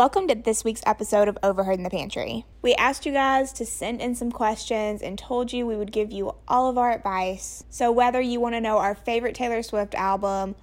Welcome to this week's episode of Overheard in the Pantry. We asked you guys to send in some questions and told you we would give you all of our advice. So whether you want to know our favorite Taylor Swift album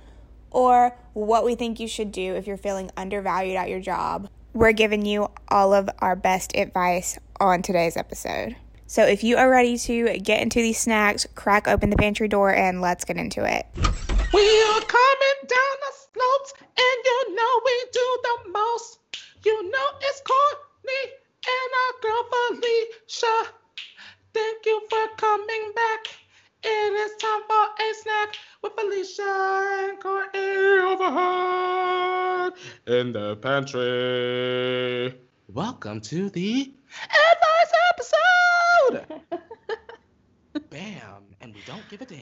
or what we think you should do if you're feeling undervalued at your job, we're giving you all of our best advice on today's episode. So if you are ready to get into these snacks, crack open the pantry door and let's get into it. We are coming down the slopes, and you know we do the most. You know it's Courtney and our girl Felicia. Thank you for coming back. It is time for a snack with Felicia and Courtney Overheard in the Pantry. Welcome to the advice episode. Bam, and we don't give a damn.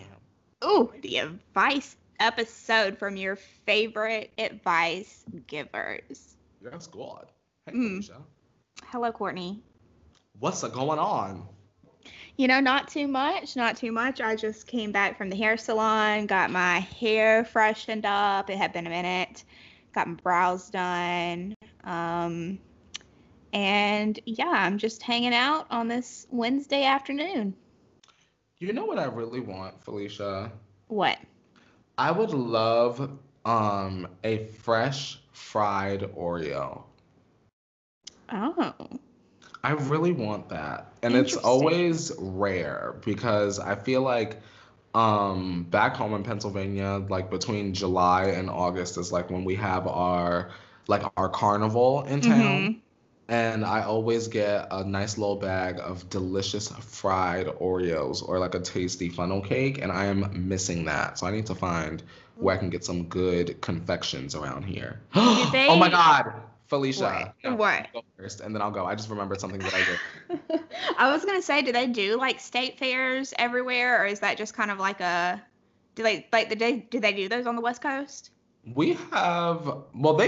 Oh, the advice episode from your favorite advice givers. Yes, God. Hey, Felicia. Hello, Courtney. What's going on? You know, not too much. I just came back from the hair salon, got my hair freshened up. It had been a minute. Got my brows done. And yeah, I'm just hanging out on this Wednesday afternoon. You know what I really want, Felicia? What? I would love a fresh fried Oreo. Oh. I really want that. And it's always rare because I feel like back home in Pennsylvania, like between July and August is like when we have our carnival in town. Mm-hmm. And I always get a nice little bag of delicious fried Oreos or like a tasty funnel cake. And I am missing that. So I need to find where I can get some good confections around here. Oh, my God. Felicia. What? Go first, and then I'll go. I just remembered something that I did. I was going to say, do they do like state fairs everywhere? Or is that just kind of like do they do those on the West Coast? They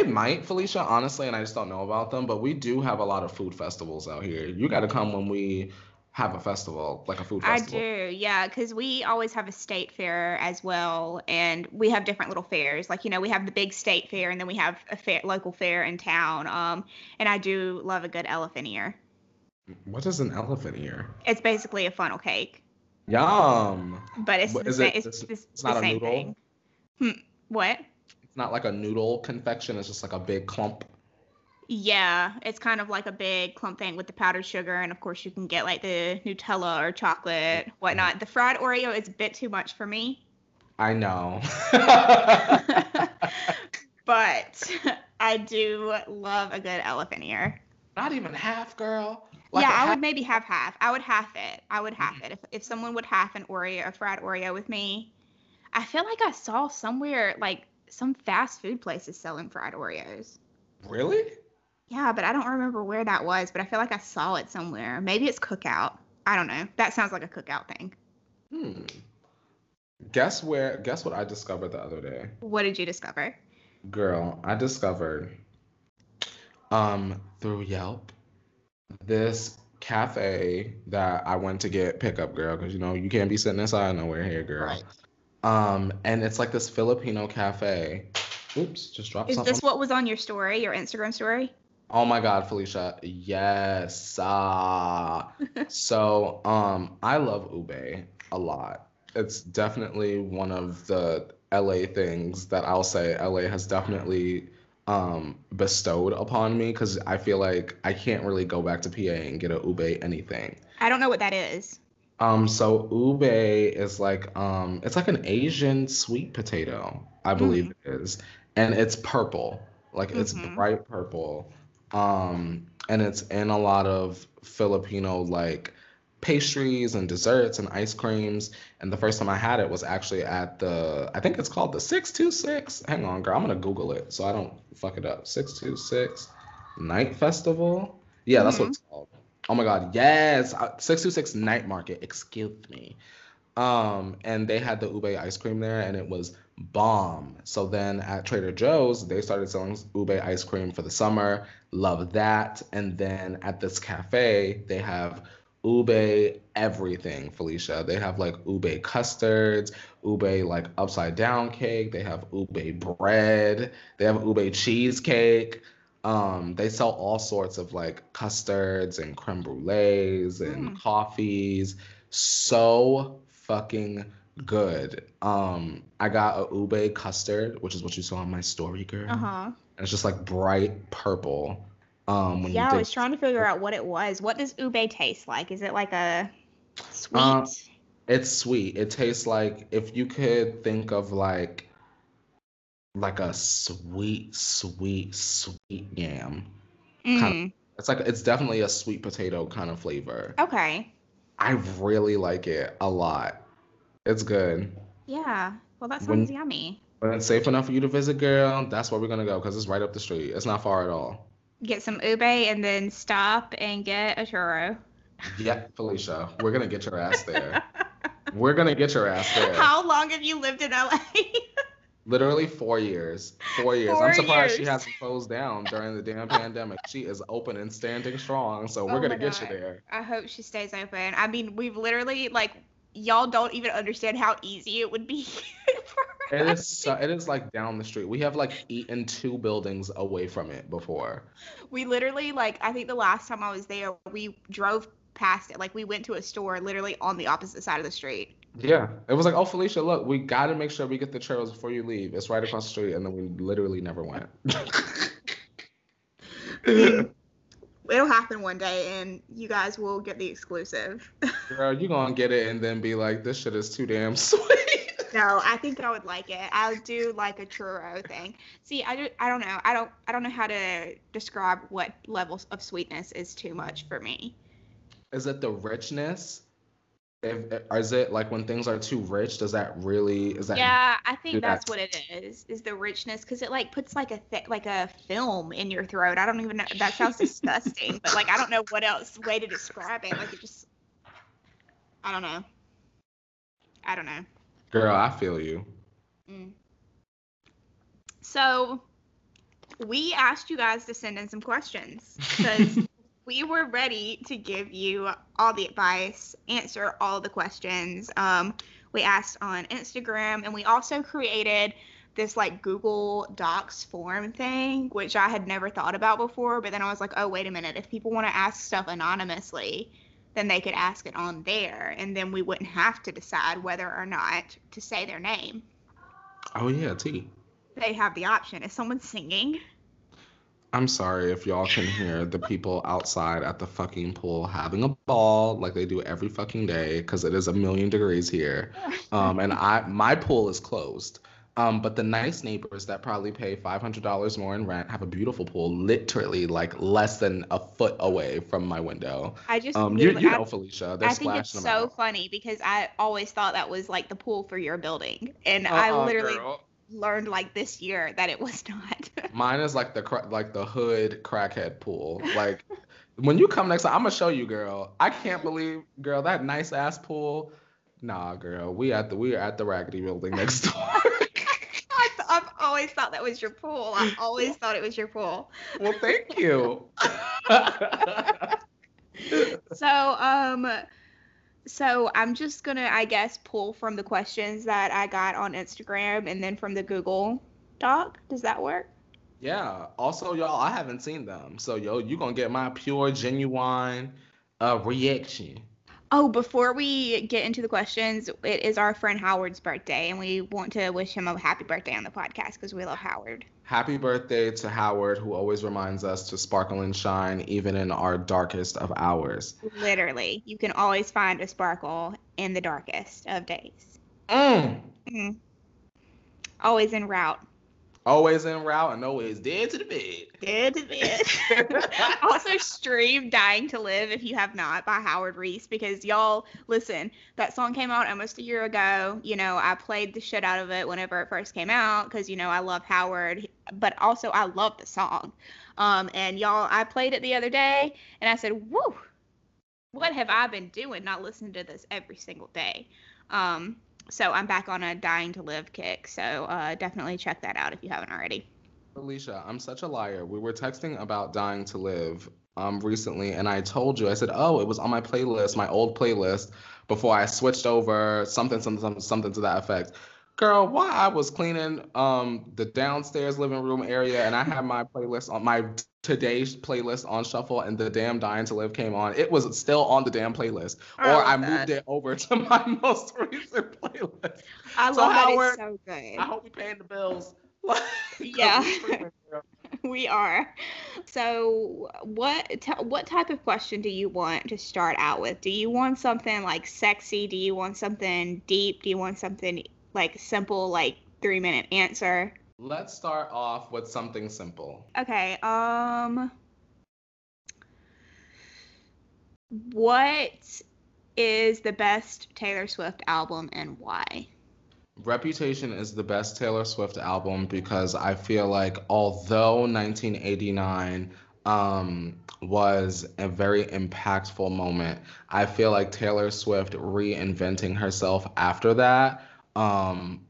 might, Felicia, honestly, and I just don't know about them, but we do have a lot of food festivals out here. You got to come when we have a festival, like a food festival. I do, yeah, because we always have a state fair as well, and we have different little fairs. Like, you know, we have the big state fair, and then we have a local fair in town, and I do love a good elephant ear. What is an elephant ear? It's basically a funnel cake. Yum. But it's not the same a noodle? Thing. What? Not like a noodle confection, it's just like a big clump. Yeah, it's kind of like a big clump thing with the powdered sugar, and of course you can get like the Nutella or chocolate, whatnot. The fried Oreo is a bit too much for me. I know. But I do love a good elephant ear. Not even half, girl. Like I would maybe have half. I would half it. If someone would half an Oreo, a fried Oreo with me. I feel like I saw somewhere like some fast food places selling fried Oreos. Really? Yeah, but I don't remember where that was, but I feel like I saw it somewhere. Maybe it's Cookout. I don't know. That sounds like a Cookout thing. Guess what I discovered the other day. What did you discover? Girl, I discovered through Yelp this cafe that I went to get pickup, girl, because you know you can't be sitting inside nowhere here, girl. Right. And it's like this Filipino cafe. Oops, just dropped something. Is this what was on your story, your Instagram story? Oh my God, Felicia. Yes. So, I love ube a lot. It's definitely one of the LA things that I'll say LA has definitely bestowed upon me because I feel like I can't really go back to PA and get a ube anything. I don't know what that is. So ube is like, it's like an Asian sweet potato, I believe it is. And it's purple, like it's bright purple. And it's in a lot of Filipino like pastries and desserts and ice creams. And the first time I had it was actually at I think it's called the 626. Hang on, girl, I'm going to Google it so I don't fuck it up. 626 Night Festival. Yeah, that's what it's called. Oh my God, yes, 626 Night Market, excuse me. And they had the ube ice cream there and it was bomb. So then at Trader Joe's, they started selling ube ice cream for the summer, love that. And then at this cafe, they have ube everything, Felicia. They have like ube custards, ube like upside down cake, they have ube bread, they have ube cheesecake. They sell all sorts of like custards and creme brulees and coffees. So fucking good. I got a ube custard, which is what you saw in my story, girl. And it's just like bright purple. I was trying to figure out what it was. What does ube taste like? Is it like a sweet? It's sweet. It tastes like, if you could think of like a sweet yam. Kind of, it's definitely a sweet potato kind of flavor. Okay. I really like it a lot. It's good. Yeah. Well, that sounds yummy. When it's safe enough for you to visit, girl, that's where we're going to go because it's right up the street. It's not far at all. Get some ube and then stop and get a churro. Yeah, Felicia, we're going to get your ass there. We're going to get your ass there. How long have you lived in LA? Literally 4 years. 4 years. I'm surprised she hasn't closed down during the damn pandemic. She is open and standing strong, so we're going to get you there. I hope she stays open. I mean, we've literally, like, y'all don't even understand how easy it would be for us. It is, like, down the street. We have, like, eaten 2 buildings away from it before. We literally, like, I think the last time I was there, we drove past it. Like, we went to a store literally on the opposite side of the street. Yeah, it was like, oh, Felicia, look, we got to make sure we get the churros before you leave. It's right across the street, and then we literally never went. It'll happen one day, and you guys will get the exclusive. Girl, you're going to get it and then be like, this shit is too damn sweet. No, I think I would like it. I do like a churro thing. See, I don't know. I don't know how to describe what levels of sweetness is too much for me. Is it the richness? Is it like when things are too rich, does that really is that yeah I think that's that? What it is the richness, because it like puts like a film in your throat. I don't even know, that sounds disgusting, but like I don't know what else way to describe it. Like it just I don't know girl, I feel you. So we asked you guys to send in some questions because we were ready to give you all the advice, answer all the questions. We asked on Instagram, and we also created this like Google Docs form thing, which I had never thought about before. But then I was like, oh, wait a minute. If people want to ask stuff anonymously, then they could ask it on there. And then we wouldn't have to decide whether or not to say their name. Oh, yeah, T. They have the option. Is someone singing? I'm sorry if y'all can hear the people outside at the fucking pool having a ball like they do every fucking day because it is 1,000,000 degrees here. And my pool is closed. But the nice neighbors that probably pay $500 more in rent have a beautiful pool literally like less than a foot away from my window. I just you know, Felicia, they're splashing them out. I think it's so funny because I always thought that was like the pool for your building. And I literally... Girl. Learned like this year that it was not. Mine is like the hood crackhead pool. Like when you come next time, I'm gonna show you, girl. I can't believe, girl, that nice ass pool. Nah, girl, we are at the raggedy building next door. I've always thought that was your pool. I always thought it was your pool. Well, thank you. So I'm just going to, I guess, pull from the questions that I got on Instagram and then from the Google Doc. Does that work? Yeah. Also, y'all, I haven't seen them. So, yo, you're going to get my pure, genuine reaction. Oh, before we get into the questions, it is our friend Howard's birthday, and we want to wish him a happy birthday on the podcast because we love Howard. Happy birthday to Howard, who always reminds us to sparkle and shine, even in our darkest of hours. Literally. You can always find a sparkle in the darkest of days. Mm. Always en route. Always en route and always dead to the bed. Dead to the bed. Also stream Dying to Live If You Have Not by Howard Reese, because y'all, listen, that song came out almost a year ago. You know, I played the shit out of it whenever it first came out because, you know, I love Howard, but also I love the song. And y'all, I played it the other day and I said, woo, what have I been doing not listening to this every single day? So I'm back on a Dying to Live kick, so definitely check that out if you haven't already. Felicia, I'm such a liar. We were texting about Dying to Live recently, and I told you, I said, oh, it was on my playlist, my old playlist, before I switched over something to that effect. Girl, while I was cleaning the downstairs living room area and I had my playlist on my today's playlist on shuffle and The Damn Dying to Live came on, it was still on the damn playlist. Moved it over to my most recent playlist. It's so good. I hope we're paying the bills. Yeah, we are. So what type of question do you want to start out with? Do you want something like sexy? Do you want something deep? Do you want something like simple, like 3-minute answer? Let's start off with something simple. Okay. What is the best Taylor Swift album and why? Reputation is the best Taylor Swift album because I feel like although 1989 was a very impactful moment, I feel like Taylor Swift reinventing herself after that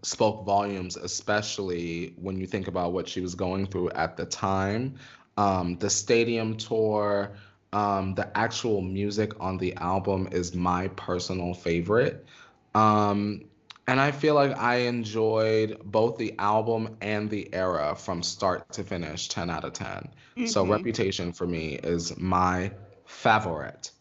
spoke volumes, especially when you think about what she was going through at the time. The stadium tour, the actual music on the album is my personal favorite. And I feel like I enjoyed both the album and the era from start to finish, 10 out of 10. Mm-hmm. So Reputation for me is my favorite.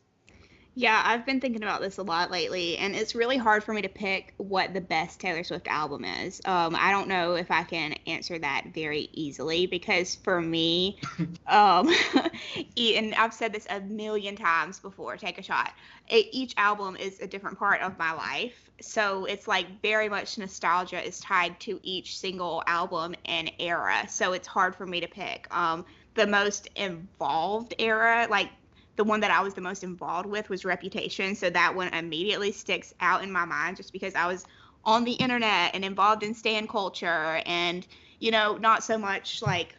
Yeah, I've been thinking about this a lot lately, and it's really hard for me to pick what the best Taylor Swift album is. I don't know if I can answer that very easily because for me, and I've said this a million times before, take a shot, each album is a different part of my life. So it's like very much nostalgia is tied to each single album and era. So it's hard for me to pick. The most involved era, like, the one that I was the most involved with was Reputation, so that one immediately sticks out in my mind just because I was on the internet and involved in stan culture and, you know, not so much like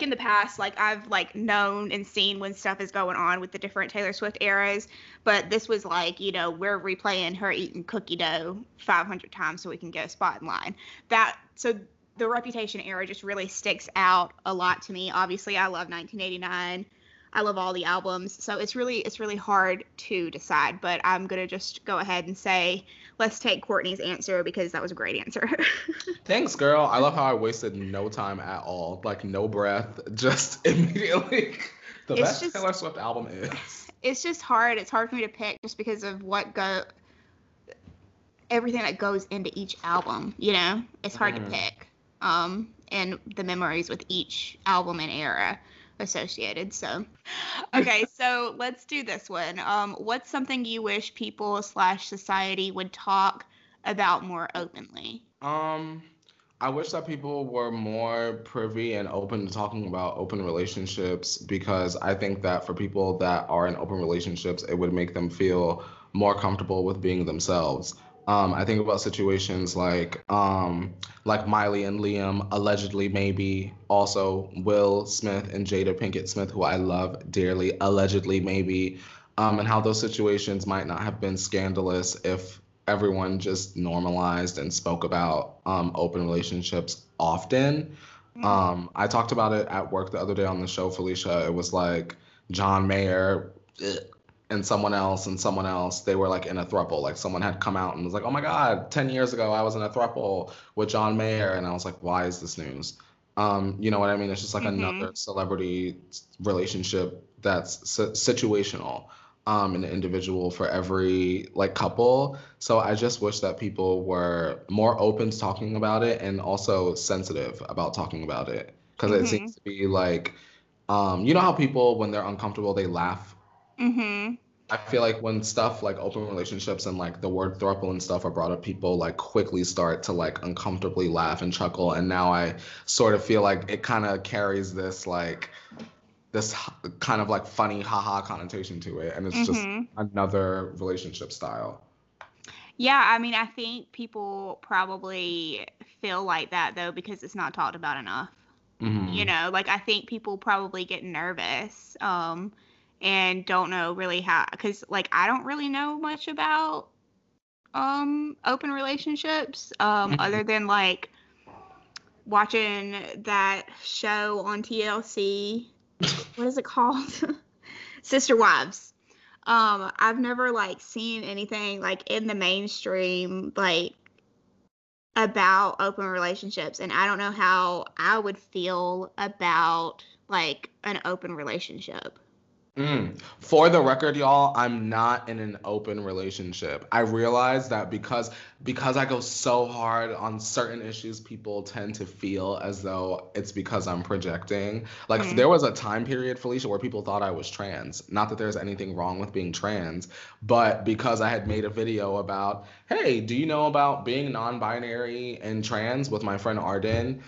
in the past, like I've like known and seen when stuff is going on with the different Taylor Swift eras, but this was like, you know, we're replaying her eating cookie dough 500 times so we can get a spot in line. The Reputation era just really sticks out a lot to me. Obviously, I love 1989. I love all the albums, so it's really hard to decide, but I'm going to just go ahead and say, let's take Courtney's answer because that was a great answer. Thanks, girl. I love how I wasted no time at all, like no breath, just immediately. Best Taylor Swift album is. It's just hard. It's hard for me to pick just because of everything that goes into each album, you know? It's hard to pick, and the memories with each album and era associated. So okay, so let's do this one. What's something you wish people / society would talk about more openly? I wish that people were more privy and open to talking about open relationships, because I think that for people that are in open relationships, it would make them feel more comfortable with being themselves. I think about situations like Miley and Liam, allegedly, maybe. Also, Will Smith and Jada Pinkett Smith, who I love dearly, allegedly, maybe. And how those situations might not have been scandalous if everyone just normalized and spoke about open relationships often. I talked about it at work the other day on the show, Felicia. It was like John Mayer... Ugh. And someone else, they were like in a throuple. Like someone had come out and was like, oh my God, 10 years ago, I was in a throuple with John Mayer. And I was like, why is this news? You know what I mean? It's just like another celebrity relationship that's situational and individual for every like couple. So I just wish that people were more open to talking about it and also sensitive about talking about it. Because it seems to be like, you know how people, when they're uncomfortable, they laugh. I feel like when stuff like open relationships and like the word throuple and stuff are brought up, people like quickly start to like uncomfortably laugh and chuckle. And now I sort of feel like it kind of carries this like this kind of like funny haha connotation to it, and it's just another relationship style. Yeah, I mean, I think people probably feel like that though because it's not talked about enough. You know, like I think people probably get nervous. And don't know really how, because like I don't really know much about open relationships other than like watching that show on TLC. What is it called? Sister Wives. I've never like seen anything like in the mainstream like about open relationships, and I don't know how I would feel about like an open relationship. For the record, y'all, I'm not in an open relationship. I realize that because I go so hard on certain issues, people tend to feel as though it's because I'm projecting. Like, there was a time period, Felicia, where people thought I was trans. Not that there's anything wrong with being trans, but because I had made a video about, hey, do you know about being non-binary and trans with my friend Arden?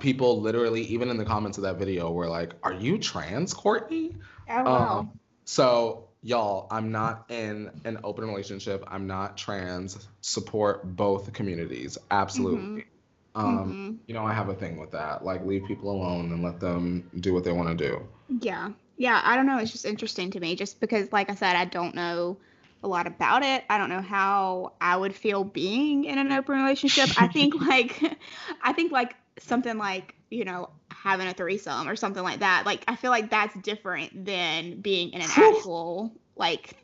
People literally, even in the comments of that video, were like, are you trans, Courtney? Oh, wow. So, y'all, I'm not in an open relationship. I'm not trans. Support both communities. Absolutely. You know, I have a thing with that. Like, leave people alone and let them do what they want to do. Yeah. Yeah, I don't know. It's just interesting to me just because, like I said, I don't know a lot about it. I don't know how I would feel being in an open relationship. I think something like, you know, having a threesome or something like that. Like, I feel like that's different than being in an actual, like,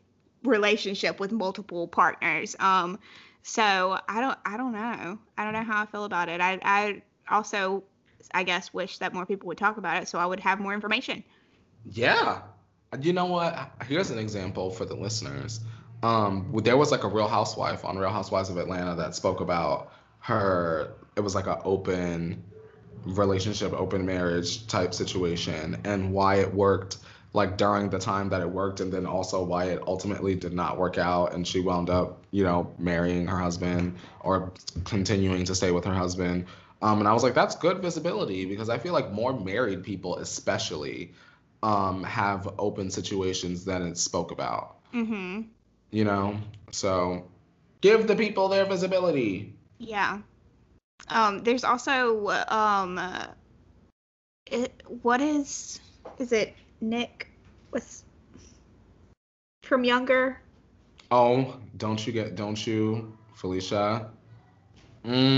relationship with multiple partners. So I don't know. I don't know how I feel about it. I also, I guess, wish that more people would talk about it so I would have more information. Yeah. You know what? Here's an example for the listeners. There was, like, a Real Housewife on Real Housewives of Atlanta that spoke about her, it was like an open relationship, open marriage type situation, and why it worked, like during the time that it worked, and then also why it ultimately did not work out, and she wound up, you know, marrying her husband or continuing to stay with her husband. And I was like, that's good visibility, because I feel like more married people especially have open situations than it spoke about. You know, so give the people their visibility. Yeah. There's also, is it Nick from Younger? Oh, don't you, Felicia? They're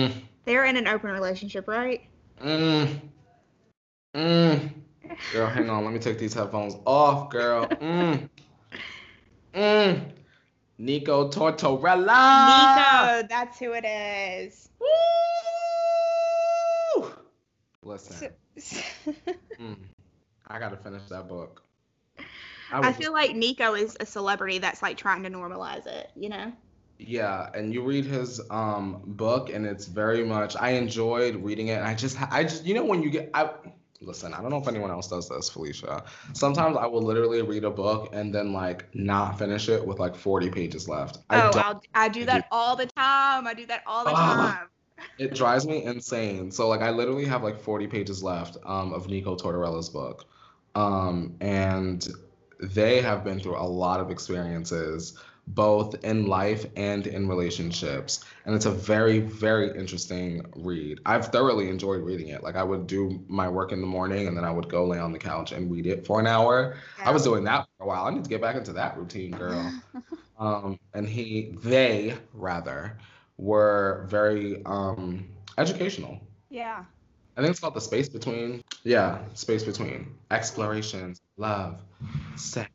in an open relationship, right? Girl, hang on, let me take these headphones off, girl. Nico Tortorella. Nico, that's who it is. Woo! Listen, I gotta finish that book. I feel like Nico is a celebrity that's like trying to normalize it, you know? Yeah, and you read his book, and it's very much. I enjoyed reading it. I just, you know, when you get, listen, I don't know if anyone else does this, Felicia. Sometimes I will literally read a book and then, like, not finish it with, like, 40 pages left. I do that all the time. It drives me insane. So, like, I literally have, like, 40 pages left of Nico Tortorella's book. And they have been through a lot of experiences, both in life and in relationships. And it's a very, very interesting read. I've thoroughly enjoyed reading it. Like, I would do my work in the morning, and then I would go lay on the couch and read it for an hour. Yeah. I was doing that for a while. I need to get back into that routine, girl. And they were very educational. Yeah. I think it's called The Space Between. Yeah, Space Between. Explorations, love, sex.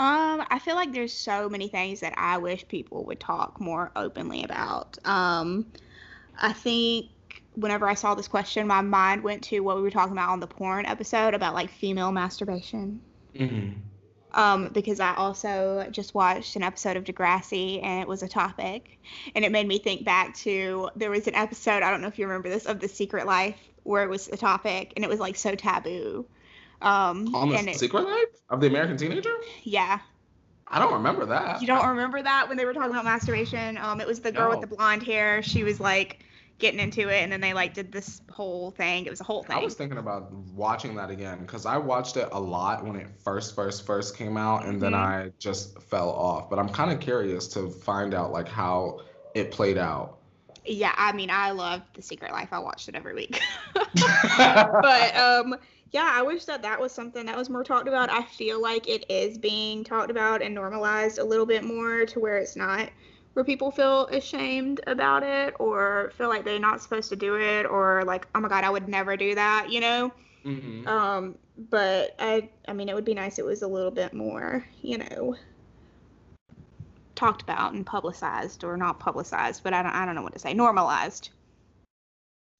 I feel like there's so many things that I wish people would talk more openly about. I think whenever I saw this question, my mind went to what we were talking about on the porn episode about, like, female masturbation. Because I also just watched an episode of Degrassi, and it was a topic, and it made me think back to, there was an episode, I don't know if you remember this, of The Secret Life, where it was a topic, and it was, like, so taboo. On The Secret Life of the American Teenager? Yeah. I don't remember that. You don't remember that when they were talking about masturbation? It was the girl with the blonde hair. She was, like, getting into it, and then they, like, did this whole thing. It was a whole thing. I was thinking about watching that again, because I watched it a lot when it first came out, and then I just fell off. But I'm kind of curious to find out, like, how it played out. Yeah, I mean, I loved The Secret Life. I watched it every week. But, yeah, I wish that was something that was more talked about. I feel like it is being talked about and normalized a little bit more to where it's not, where people feel ashamed about it or feel like they're not supposed to do it or like, oh my God, I would never do that, you know? But I mean, it would be nice if it was a little bit more, you know, talked about and publicized, or not publicized, but I don't know what to say, normalized.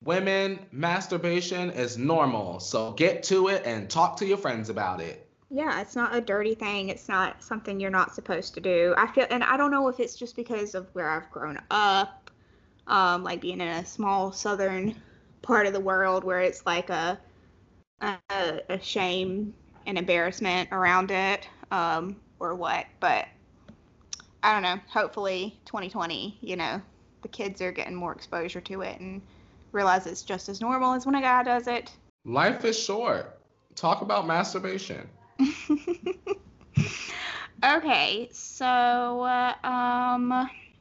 Women, masturbation is normal, so get to it and talk to your friends about it. Yeah, it's not a dirty thing. It's not something you're not supposed to do. I feel, and I don't know if it's just because of where I've grown up, like being in a small southern part of the world where it's like a shame and embarrassment around it, or what, but I don't know. Hopefully 2020, you know, the kids are getting more exposure to it and realize it's just as normal as when a guy does it. Life is short. Talk about masturbation. Okay, so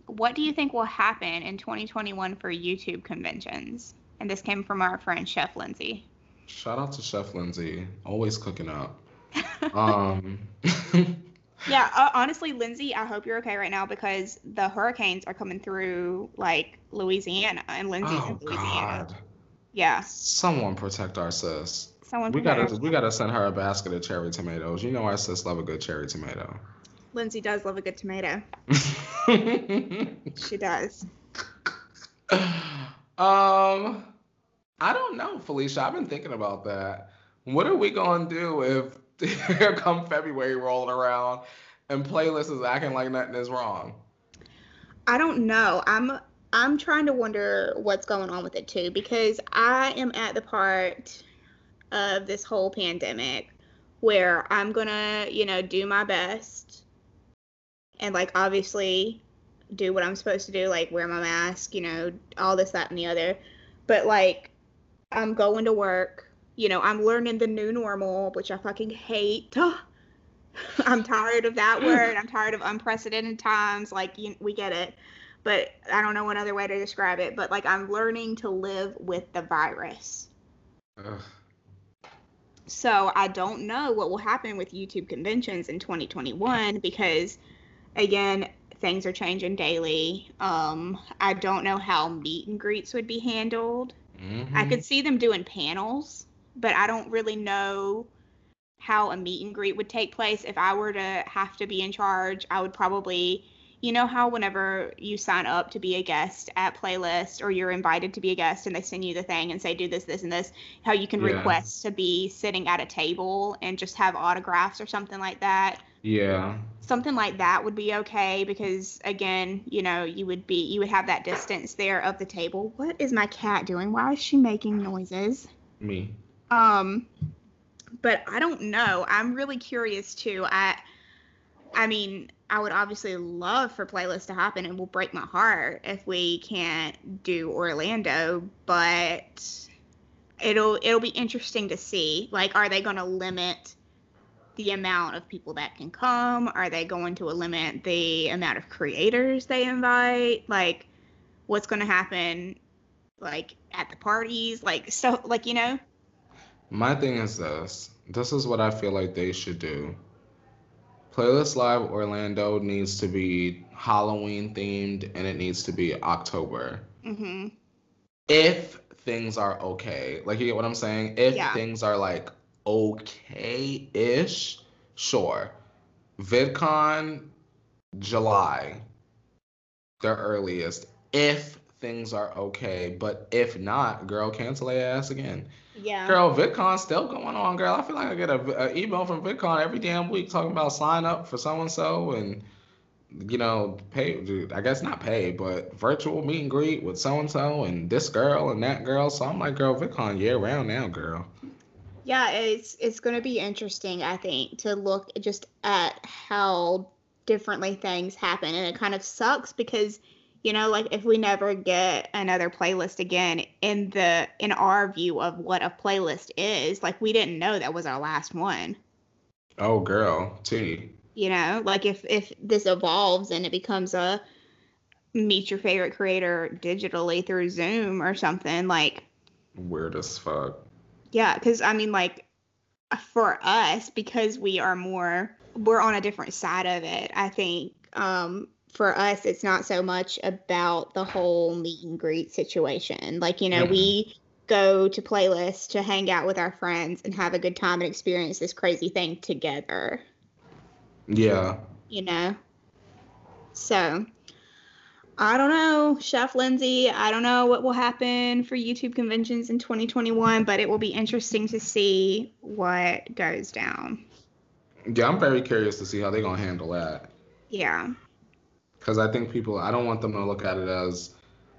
what do you think will happen in 2021 for YouTube conventions? And this came from our friend Chef Lindsay. Shout out to Chef Lindsay, always cooking up. Yeah, honestly, Lindsay, I hope you're okay right now because the hurricanes are coming through, like, Louisiana, and Lindsay's in Louisiana. God. Yeah. Someone protect our sis. We gotta send her a basket of cherry tomatoes. You know our sis love a good cherry tomato. Lindsay does love a good tomato. She does. I don't know, Felicia. I've been thinking about that. What are we gonna do if here come February rolling around and Playlist is acting like nothing is wrong? I don't know. I'm trying to wonder what's going on with it too, because I am at the part of this whole pandemic where I'm gonna, you know, do my best and, like, obviously do what I'm supposed to do, like wear my mask, you know, all this, that, and the other. But, like, I'm going to work. You know, I'm learning the new normal, which I fucking hate. I'm tired of that word. I'm tired of unprecedented times. Like, we get it. But I don't know another way to describe it. But, like, I'm learning to live with the virus. Ugh. So I don't know what will happen with YouTube conventions in 2021 because, again, things are changing daily. I don't know how meet and greets would be handled. Mm-hmm. I could see them doing panels. But I don't really know how a meet and greet would take place. If I were to have to be in charge, I would probably, you know how whenever you sign up to be a guest at Playlist or you're invited to be a guest and they send you the thing and say, do this, this, and this, how you can request to be sitting at a table and just have autographs or something like that. Yeah. Something like that would be okay because, again, you know, you would have that distance there of the table. What is my cat doing? Why is she making noises? Me. But I don't know. I'm really curious too. I mean, I would obviously love for Playlist to happen. It will break my heart if we can't do Orlando, but it'll be interesting to see. Like, are they going to limit the amount of people that can come? Are they going to limit the amount of creators they invite? Like, what's going to happen, like, at the parties? Like, so, like, you know? My thing is this. This is what I feel like they should do. Playlist Live Orlando needs to be Halloween themed, and it needs to be October. Mm-hmm. If things are okay. Like, you get what I'm saying? If things are, like, okay-ish, sure. VidCon, July, the earliest. If things are okay, but if not, girl, cancel their ass again. Yeah. Girl, VidCon's still going on, girl. I feel like I get an email from VidCon every damn week talking about sign up for so-and-so and, you know, pay, dude, I guess not pay, but virtual meet and greet with so-and-so and this girl and that girl. So I'm like, girl, VidCon year-round now, girl. Yeah, it's going to be interesting, I think, to look just at how differently things happen. And it kind of sucks because, you know, like, if we never get another Playlist again in our view of what a Playlist is, like, we didn't know that was our last one. Oh, girl, T. You know, like, if this evolves and it becomes a meet your favorite creator digitally through Zoom or something, like, weird as fuck. Yeah, because, I mean, like, for us, because we're on a different side of it, I think, for us, it's not so much about the whole meet and greet situation. Like, you know, we go to Playlist to hang out with our friends and have a good time and experience this crazy thing together. Yeah. You know? So I don't know, Chef Lindsay, I don't know what will happen for YouTube conventions in 2021, but it will be interesting to see what goes down. Yeah, I'm very curious to see how they're going to handle that. Yeah. Because I think people, I don't want them to look at it as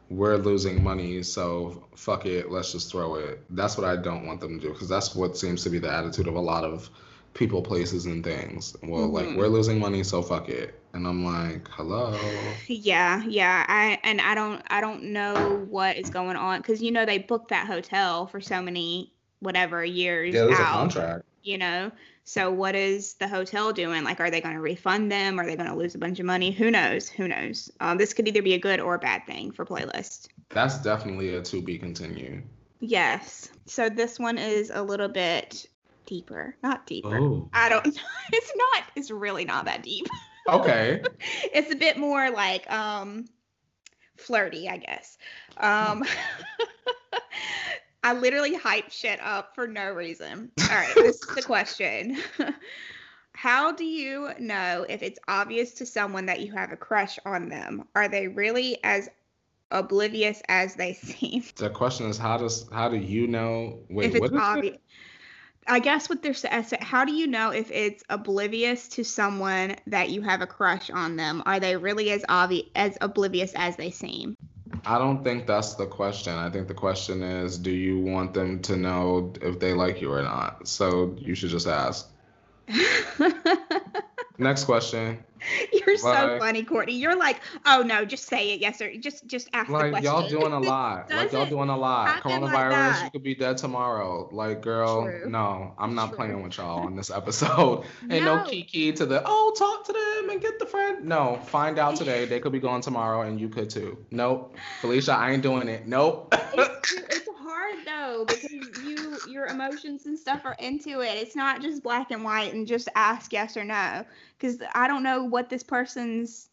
we're losing money, so fuck it, let's just throw it. That's what I don't want them to do, because that's what seems to be the attitude of a lot of people, places, and things. Well, like, we're losing money, so fuck it. And I'm like, hello. Yeah. I don't know what is going on, because, you know, they booked that hotel for so many whatever years out. Yeah, there's a contract. You know, so what is the hotel doing? Like, are they going to refund them? Are they going to lose a bunch of money? Who knows? This could either be a good or a bad thing for Playlist. That's definitely a to be continued. Yes. So this one is a little bit deeper. Not deeper. Ooh. I don't know. It's not. It's really not that deep. Okay. It's a bit more like flirty, I guess. I literally hype shit up for no reason. All right, this is the question. How do you know if it's obvious to someone that you have a crush on them? Are they really as oblivious as they seem? The question is, how do you know? Wait, if it's obvious. I guess what they're saying, how do you know if it's oblivious to someone that you have a crush on them? Are they really as oblivious as they seem? I don't think that's the question. I think the question is, do you want them to know if they like you or not? So you should just ask. Next question. You're like, so funny, Courtney. You're like, oh no, just say it, yes sir. Just ask like, the question. Y'all doing a lot. Like y'all doing a lot. Coronavirus, like you could be dead tomorrow. Like, girl, true. No, I'm not playing with y'all on this episode. Ain't no kiki to the talk to them and get the friend. No, find out today. They could be gone tomorrow and you could too. Nope. Felicia, I ain't doing it. Nope. It's hard though, because your emotions and stuff are into it. It's not just black and white and just ask yes or no, because I don't know what this person's,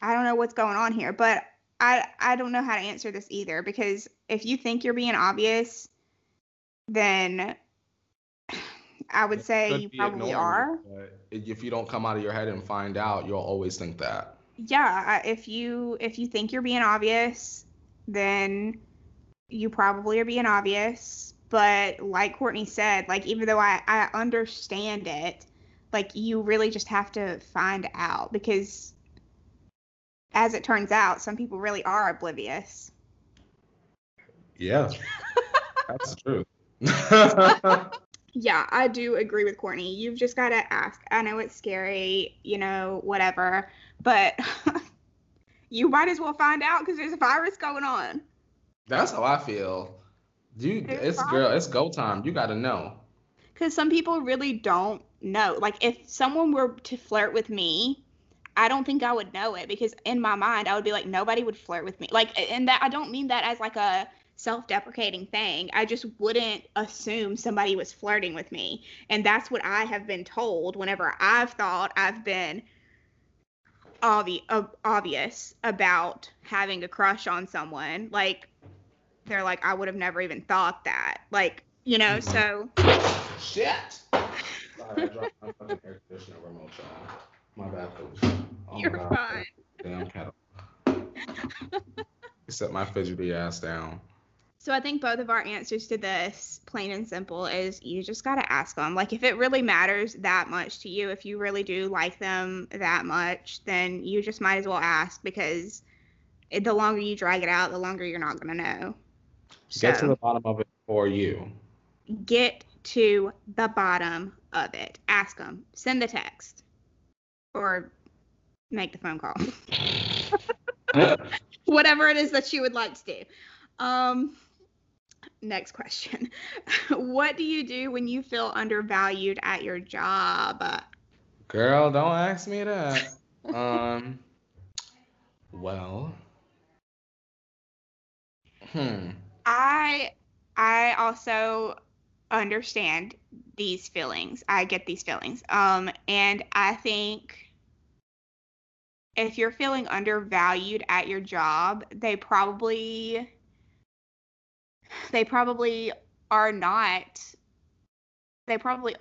I don't know what's going on here, but I don't know how to answer this either, because if you think you're being obvious, then I would say you probably are. If you don't come out of your head and find out, you'll always think that. Yeah, if you think you're being obvious, then you probably are being obvious. But like Courtney said, like, even though I understand it, like, you really just have to find out, because as it turns out, some people really are oblivious. Yeah, that's true. Yeah, I do agree with Courtney. You've just got to ask. I know it's scary, you know, whatever, but you might as well find out, because there's a virus going on. That's how I feel. It's go time. You gotta know. Because some people really don't know. Like, if someone were to flirt with me, I don't think I would know it, because in my mind I would be like, nobody would flirt with me. Like, and that, I don't mean that as like a self-deprecating thing. I just wouldn't assume somebody was flirting with me, and that's what I have been told whenever I've thought I've been obvious about having a crush on someone. Like, they're like, I would have never even thought that. Like, you know, so. Shit. Sorry, I dropped my fucking air conditioner remote, y'all. My bad. You're fine. Damn kettle. Set my fidgety ass down. So I think both of our answers to this, plain and simple, is you just got to ask them. Like, if it really matters that much to you, if you really do like them that much, then you just might as well ask, because the longer you drag it out, the longer you're not going to know. Get to the bottom of it for you. Get to the bottom of it. Ask them. Send the text. Or make the phone call. Whatever it is that you would like to do. Next question. What do you do when you feel undervalued at your job? Girl, don't ask me that. Well. I also understand these feelings. I get these feelings. And I think if you're feeling undervalued at your job, they probably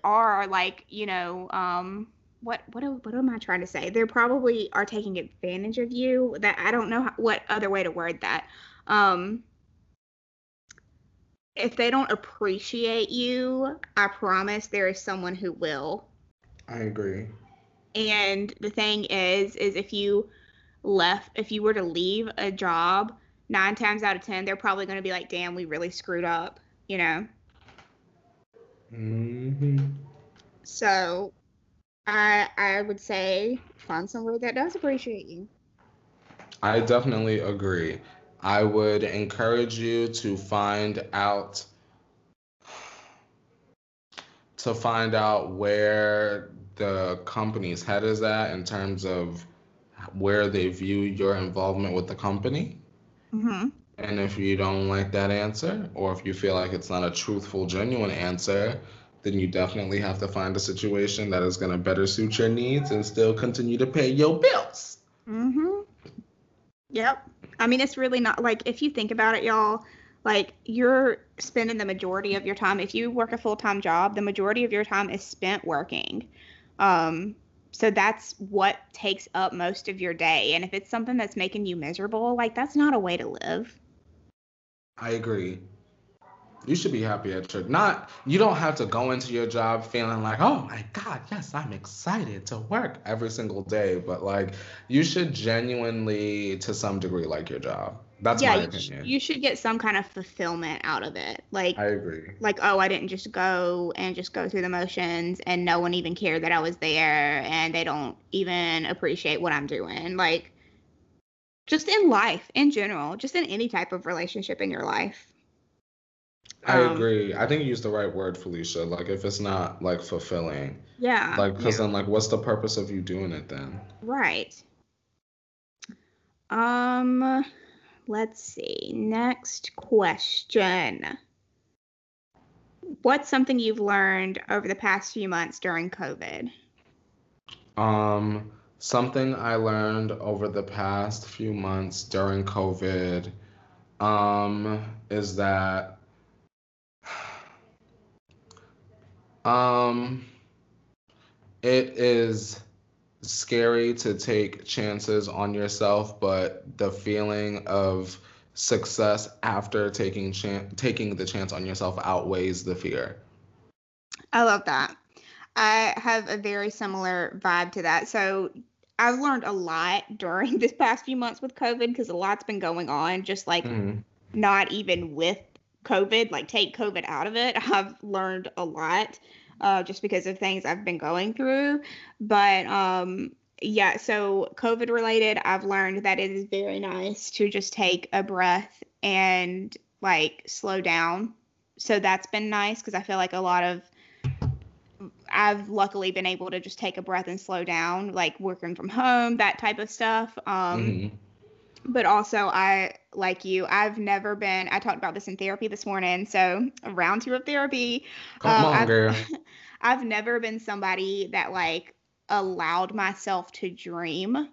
are like, you know, what am I trying to say? They probably are taking advantage of you. That I don't know what other way to word that. If they don't appreciate you, I promise there is someone who will. I agree. And the thing is if you were to leave a job, 9 times out of 10, they're probably going to be like, damn, we really screwed up, you know? Mm-hmm. So I would say find somewhere that does appreciate you. I definitely agree. I would encourage you to find out where the company's head is at in terms of where they view your involvement with the company. Mm-hmm. And if you don't like that answer, or if you feel like it's not a truthful, genuine answer, then you definitely have to find a situation that is going to better suit your needs and still continue to pay your bills. Mm-hmm. Yep. I mean, it's really not, like, if you think about it, y'all, like, you're spending the majority of your time, if you work a full-time job, the majority of your time is spent working. So that's what takes up most of your day. And if it's something that's making you miserable, like, that's not a way to live. I agree. You should be happy at your, not, you don't have to go into your job feeling like, oh my God, yes, I'm excited to work every single day. But like, you should genuinely, to some degree, like your job. That's my opinion. You should get some kind of fulfillment out of it. Like, I agree. Like, oh, I didn't just go through the motions and no one even cared that I was there and they don't even appreciate what I'm doing. Like, just in life in general, just in any type of relationship in your life. I agree. I think you used the right word, Felicia. Like, if it's not, like, fulfilling. Yeah. Like, because then, like, what's the purpose of you doing it then? Right. Let's see. Next question. What's something you've learned over the past few months during COVID? Something I learned over the past few months during COVID, is that it is scary to take chances on yourself, but the feeling of success after taking the chance on yourself outweighs the fear. I love that. I have a very similar vibe to that. So I've learned a lot during this past few months with COVID because a lot's been going on, just like not even with COVID, like take COVID out of it. I've learned a lot just because of things I've been going through. But yeah, so COVID related, I've learned that it is very nice to just take a breath and like slow down. So that's been nice because I feel like I've luckily been able to just take a breath and slow down, like working from home, that type of stuff. But also, I talked about this in therapy this morning, so round two of therapy. Come on, girl. I've never been somebody that, like, allowed myself to dream.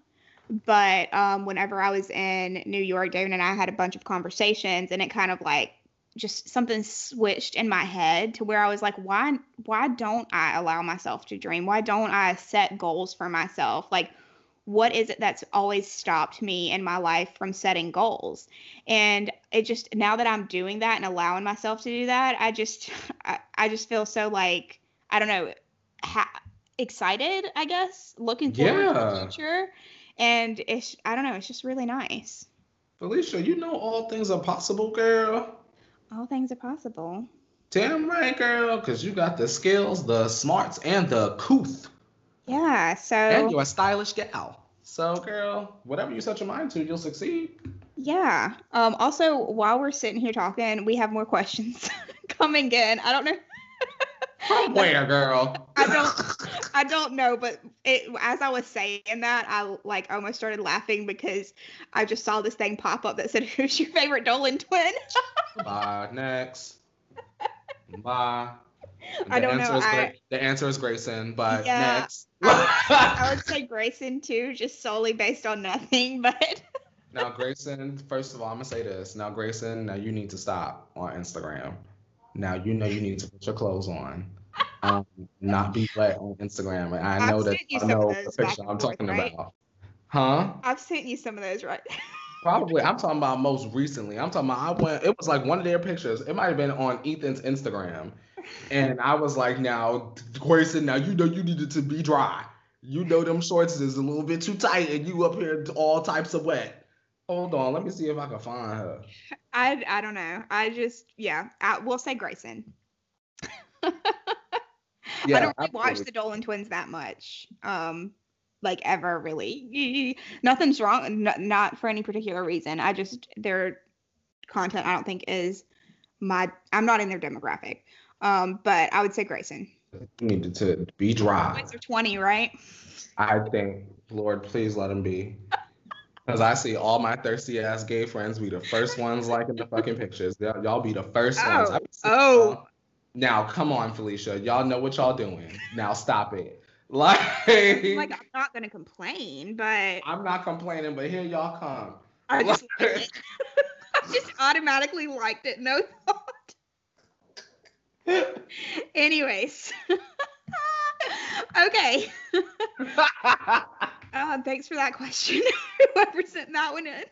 But whenever I was in New York, David and I had a bunch of conversations, and it kind of, like, just something switched in my head to where I was like, why don't I allow myself to dream? Why don't I set goals for myself? Like, what is it that's always stopped me in my life from setting goals? And it just, now that I'm doing that and allowing myself to do that, I just feel so, like, I don't know, excited, I guess, looking forward to the future. And it's, I don't know, it's just really nice. Felicia, you know all things are possible, girl. All things are possible. Damn right, girl, because you got the skills, the smarts, and the couth. Yeah, so... And you're a stylish gal. So, girl, whatever you set your mind to, you'll succeed. Yeah. Also, while we're sitting here talking, we have more questions coming in. I don't know. From where, girl? I don't know, but as I was saying that, I, like, almost started laughing because I just saw this thing pop up that said, who's your favorite Dolan twin? Bye, next. Bye. I don't know. The answer is Grayson, but next. I would say Grayson too, just solely based on nothing. But now Grayson, first of all, I'm gonna say this. Now Grayson, now you need to stop on Instagram. Now you know you need to put your clothes on. not be black on Instagram. And I know that I know the picture I'm talking about. Huh? I've sent you some of those, right? Probably. I'm talking about most recently. I'm talking about it was like one of their pictures. It might have been on Ethan's Instagram. And I was like, now, Grayson, now you know you needed to be dry. You know them shorts is a little bit too tight and you up here all types of wet. Hold on, let me see if I can find her. I don't know. I just, yeah, we'll say Grayson. Yeah, I don't really watch the Dolan twins that much. Like ever really. Nothing's wrong, not for any particular reason. I just, their content I don't think is I'm not in their demographic. But I would say Grayson. Needed to be dry. The twins are 20, right? I think, Lord, please let them be. Because I see all my thirsty ass gay friends be the first ones liking the fucking pictures. Y'all be the first ones. Now, come on, Felicia. Y'all know what y'all doing. Now, stop it. Like I'm not going to complain, but. I'm not complaining, but here y'all come. I just liked it. I just automatically liked it. No thought. Anyways. Okay. Thanks for that question. Whoever sent that one in.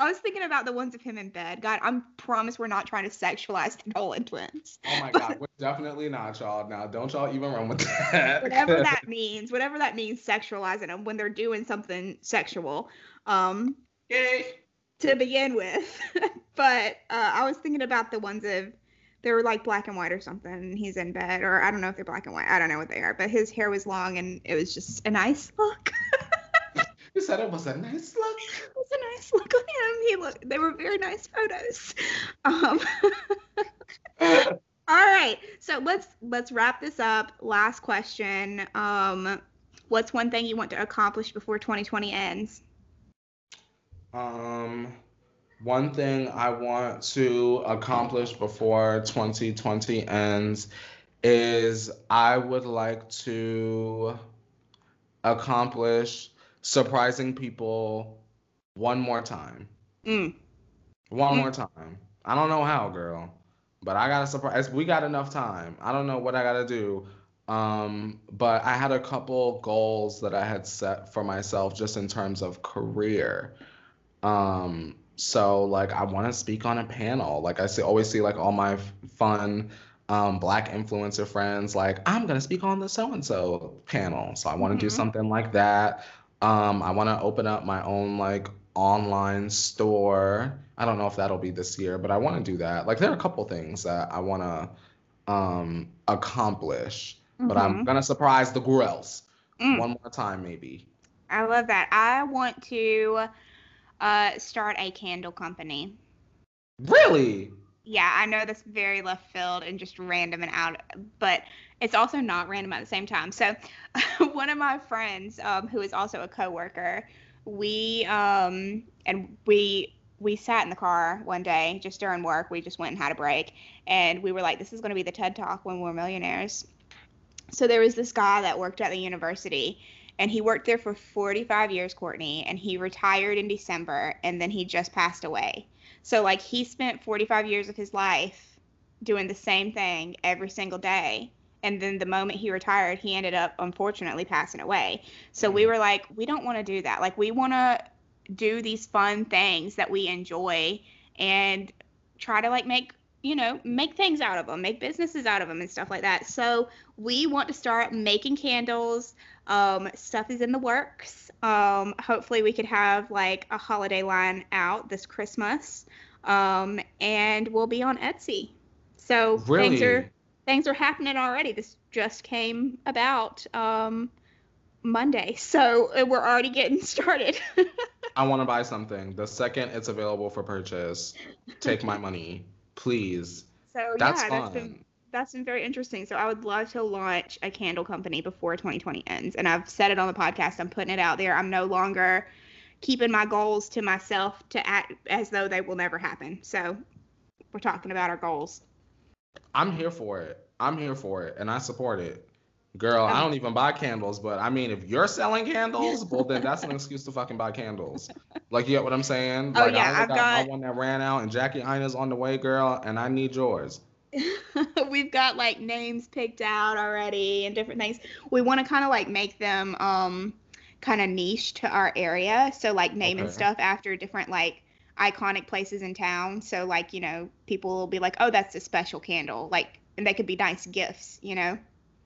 I was thinking about the ones of him in bed. God, I promise we're not trying to sexualize the Dolan twins. Oh my God, we're definitely not, y'all. Now, don't y'all even run with that. Whatever that means, sexualizing them when they're doing something sexual. Yay. To begin with. But I was thinking about the ones of. They were like black and white or something, and he's in bed, or I don't know if they're black and white. I don't know what they are, but his hair was long, and it was just a nice look. You said it was a nice look? It was a nice look on him. They were very nice photos. All right, so let's wrap this up. Last question. What's one thing you want to accomplish before 2020 ends? One thing I want to accomplish before 2020 ends is I would like to accomplish surprising people one more time. One more time. I don't know how, girl, but I got to surprise. We got enough time. I don't know what I got to do. But I had a couple goals that I had set for myself just in terms of career. So, like, I want to speak on a panel. Like, I always see, like, all my fun Black influencer friends, like, I'm going to speak on the so-and-so panel. So I want to do something like that. I want to open up my own, like, online store. I don't know if that'll be this year, but I want to do that. Like, there are a couple things that I want to accomplish. But I'm going to surprise the girls one more time, maybe. I love that. I want to... start a candle company. Really? Yeah, I know that's very left field and just random and out, but it's also not random at the same time. So one of my friends, who is also a coworker, we sat in the car one day just during work. We just went and had a break, and we were like, this is going to be the TED Talk when we're millionaires. So there was this guy that worked at the university, and he worked there for 45 years, Courtney, and he retired in December, and then he just passed away. So, like, he spent 45 years of his life doing the same thing every single day. And then the moment he retired, he ended up, unfortunately, passing away. So we were like, we don't want to do that. Like, we want to do these fun things that we enjoy and try to, like, make things out of them, make businesses out of them and stuff like that. So we want to start making candles. Stuff is in the works. Hopefully we could have like a holiday line out this Christmas. And we'll be on Etsy. So really? things are happening already. This just came about Monday. So we're already getting started. I want to buy something. The second it's available for purchase, take my money. Please. So that's fun. That's been very interesting. So I would love to launch a candle company before 2020 ends. And I've said it on the podcast. I'm putting it out there. I'm no longer keeping my goals to myself to act as though they will never happen. So we're talking about our goals. I'm here for it. And I support it. Girl, I don't even buy candles, but I mean, if you're selling candles, well, then that's an excuse to fucking buy candles. Like, you get what I'm saying? Like, yeah, I got my one that ran out, and Jackie Ina's on the way, girl, and I need yours. we've got like names picked out already and different things. We want to kind of like make them kind of niche to our area. So like naming stuff after different like iconic places in town. So like, you know, people will be like, oh, that's a special candle. Like, and they could be nice gifts, you know?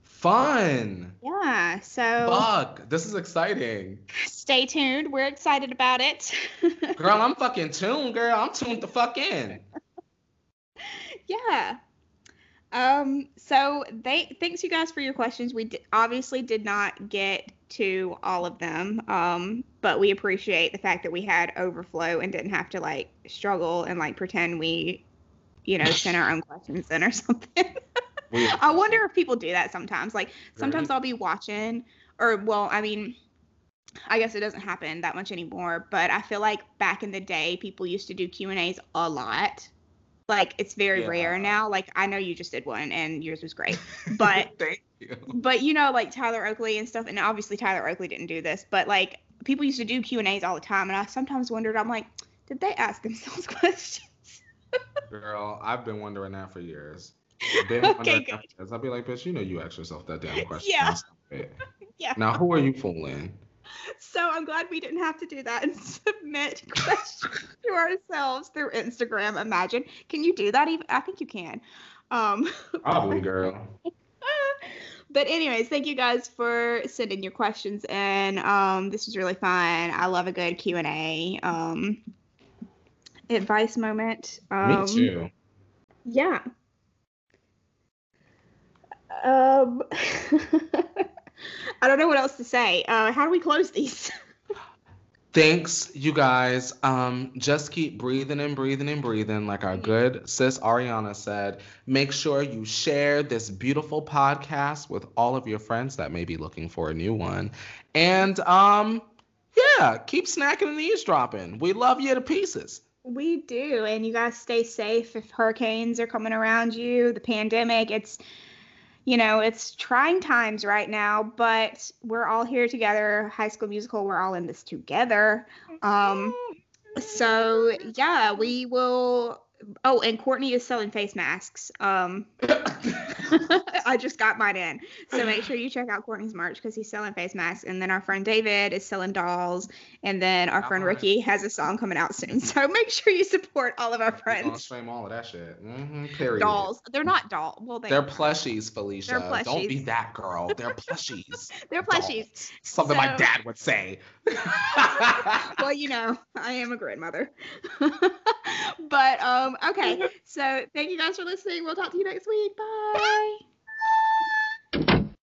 Fun. Yeah. So fuck, this is exciting. Stay tuned. We're excited about it. Girl, I'm fucking tuned, girl. I'm tuned the fuck in. Yeah. So thanks you guys for your questions. We obviously did not get to all of them, but we appreciate the fact that we had overflow and didn't have to like struggle and like pretend we, you know, sent our own questions in or something. I wonder if people do that sometimes. Like sometimes I'll be watching, or well, I mean, I guess it doesn't happen that much anymore, but I feel like back in the day, people used to do Q&As a lot. Like, it's very rare now. Like, I know you just did one, and yours was great. But, thank you. But, you know, like, Tyler Oakley and stuff, and obviously Tyler Oakley didn't do this, but, like, people used to do Q&As all the time, and I sometimes wondered, I'm like, did they ask themselves questions? Girl, I've been wondering that for years. I've been wondering that for years. I'll be like, bitch, you know you asked yourself that damn question. Yeah. Yeah. Now, who are you fooling? So I'm glad we didn't have to do that and submit questions to ourselves through Instagram. Imagine. Can you do that even? I think you can. Probably, girl. But anyways, thank you guys for sending your questions in. This was really fun. I love a good Q&A advice moment. Me too. Yeah. I don't know what else to say. How do we close these? Thanks, you guys. Just keep breathing and breathing and breathing. Like our good sis Ariana said, make sure you share this beautiful podcast with all of your friends that may be looking for a new one. And yeah, keep snacking and eavesdropping. We love you to pieces. We do. And you guys stay safe if hurricanes are coming around you, the pandemic. You know, it's trying times right now, but we're all here together. High School Musical, we're all in this together. So, yeah, we will. Oh, and Courtney is selling face masks. I just got mine in. So make sure you check out Courtney's merch because he's selling face masks. And then our friend David is selling dolls. And then our friend Ricky has a song coming out soon. So make sure you support all of our friends. Don't stream all of that shit. Period. Dolls. They're not dolls. Well, they're plushies, Felicia. They're plushies. Don't be that girl. They're plushies. They're plushies. Dolls. Something my dad would say. Well, you know, I am a grandmother. But okay. So thank you guys for listening. We'll talk to you next week. Bye.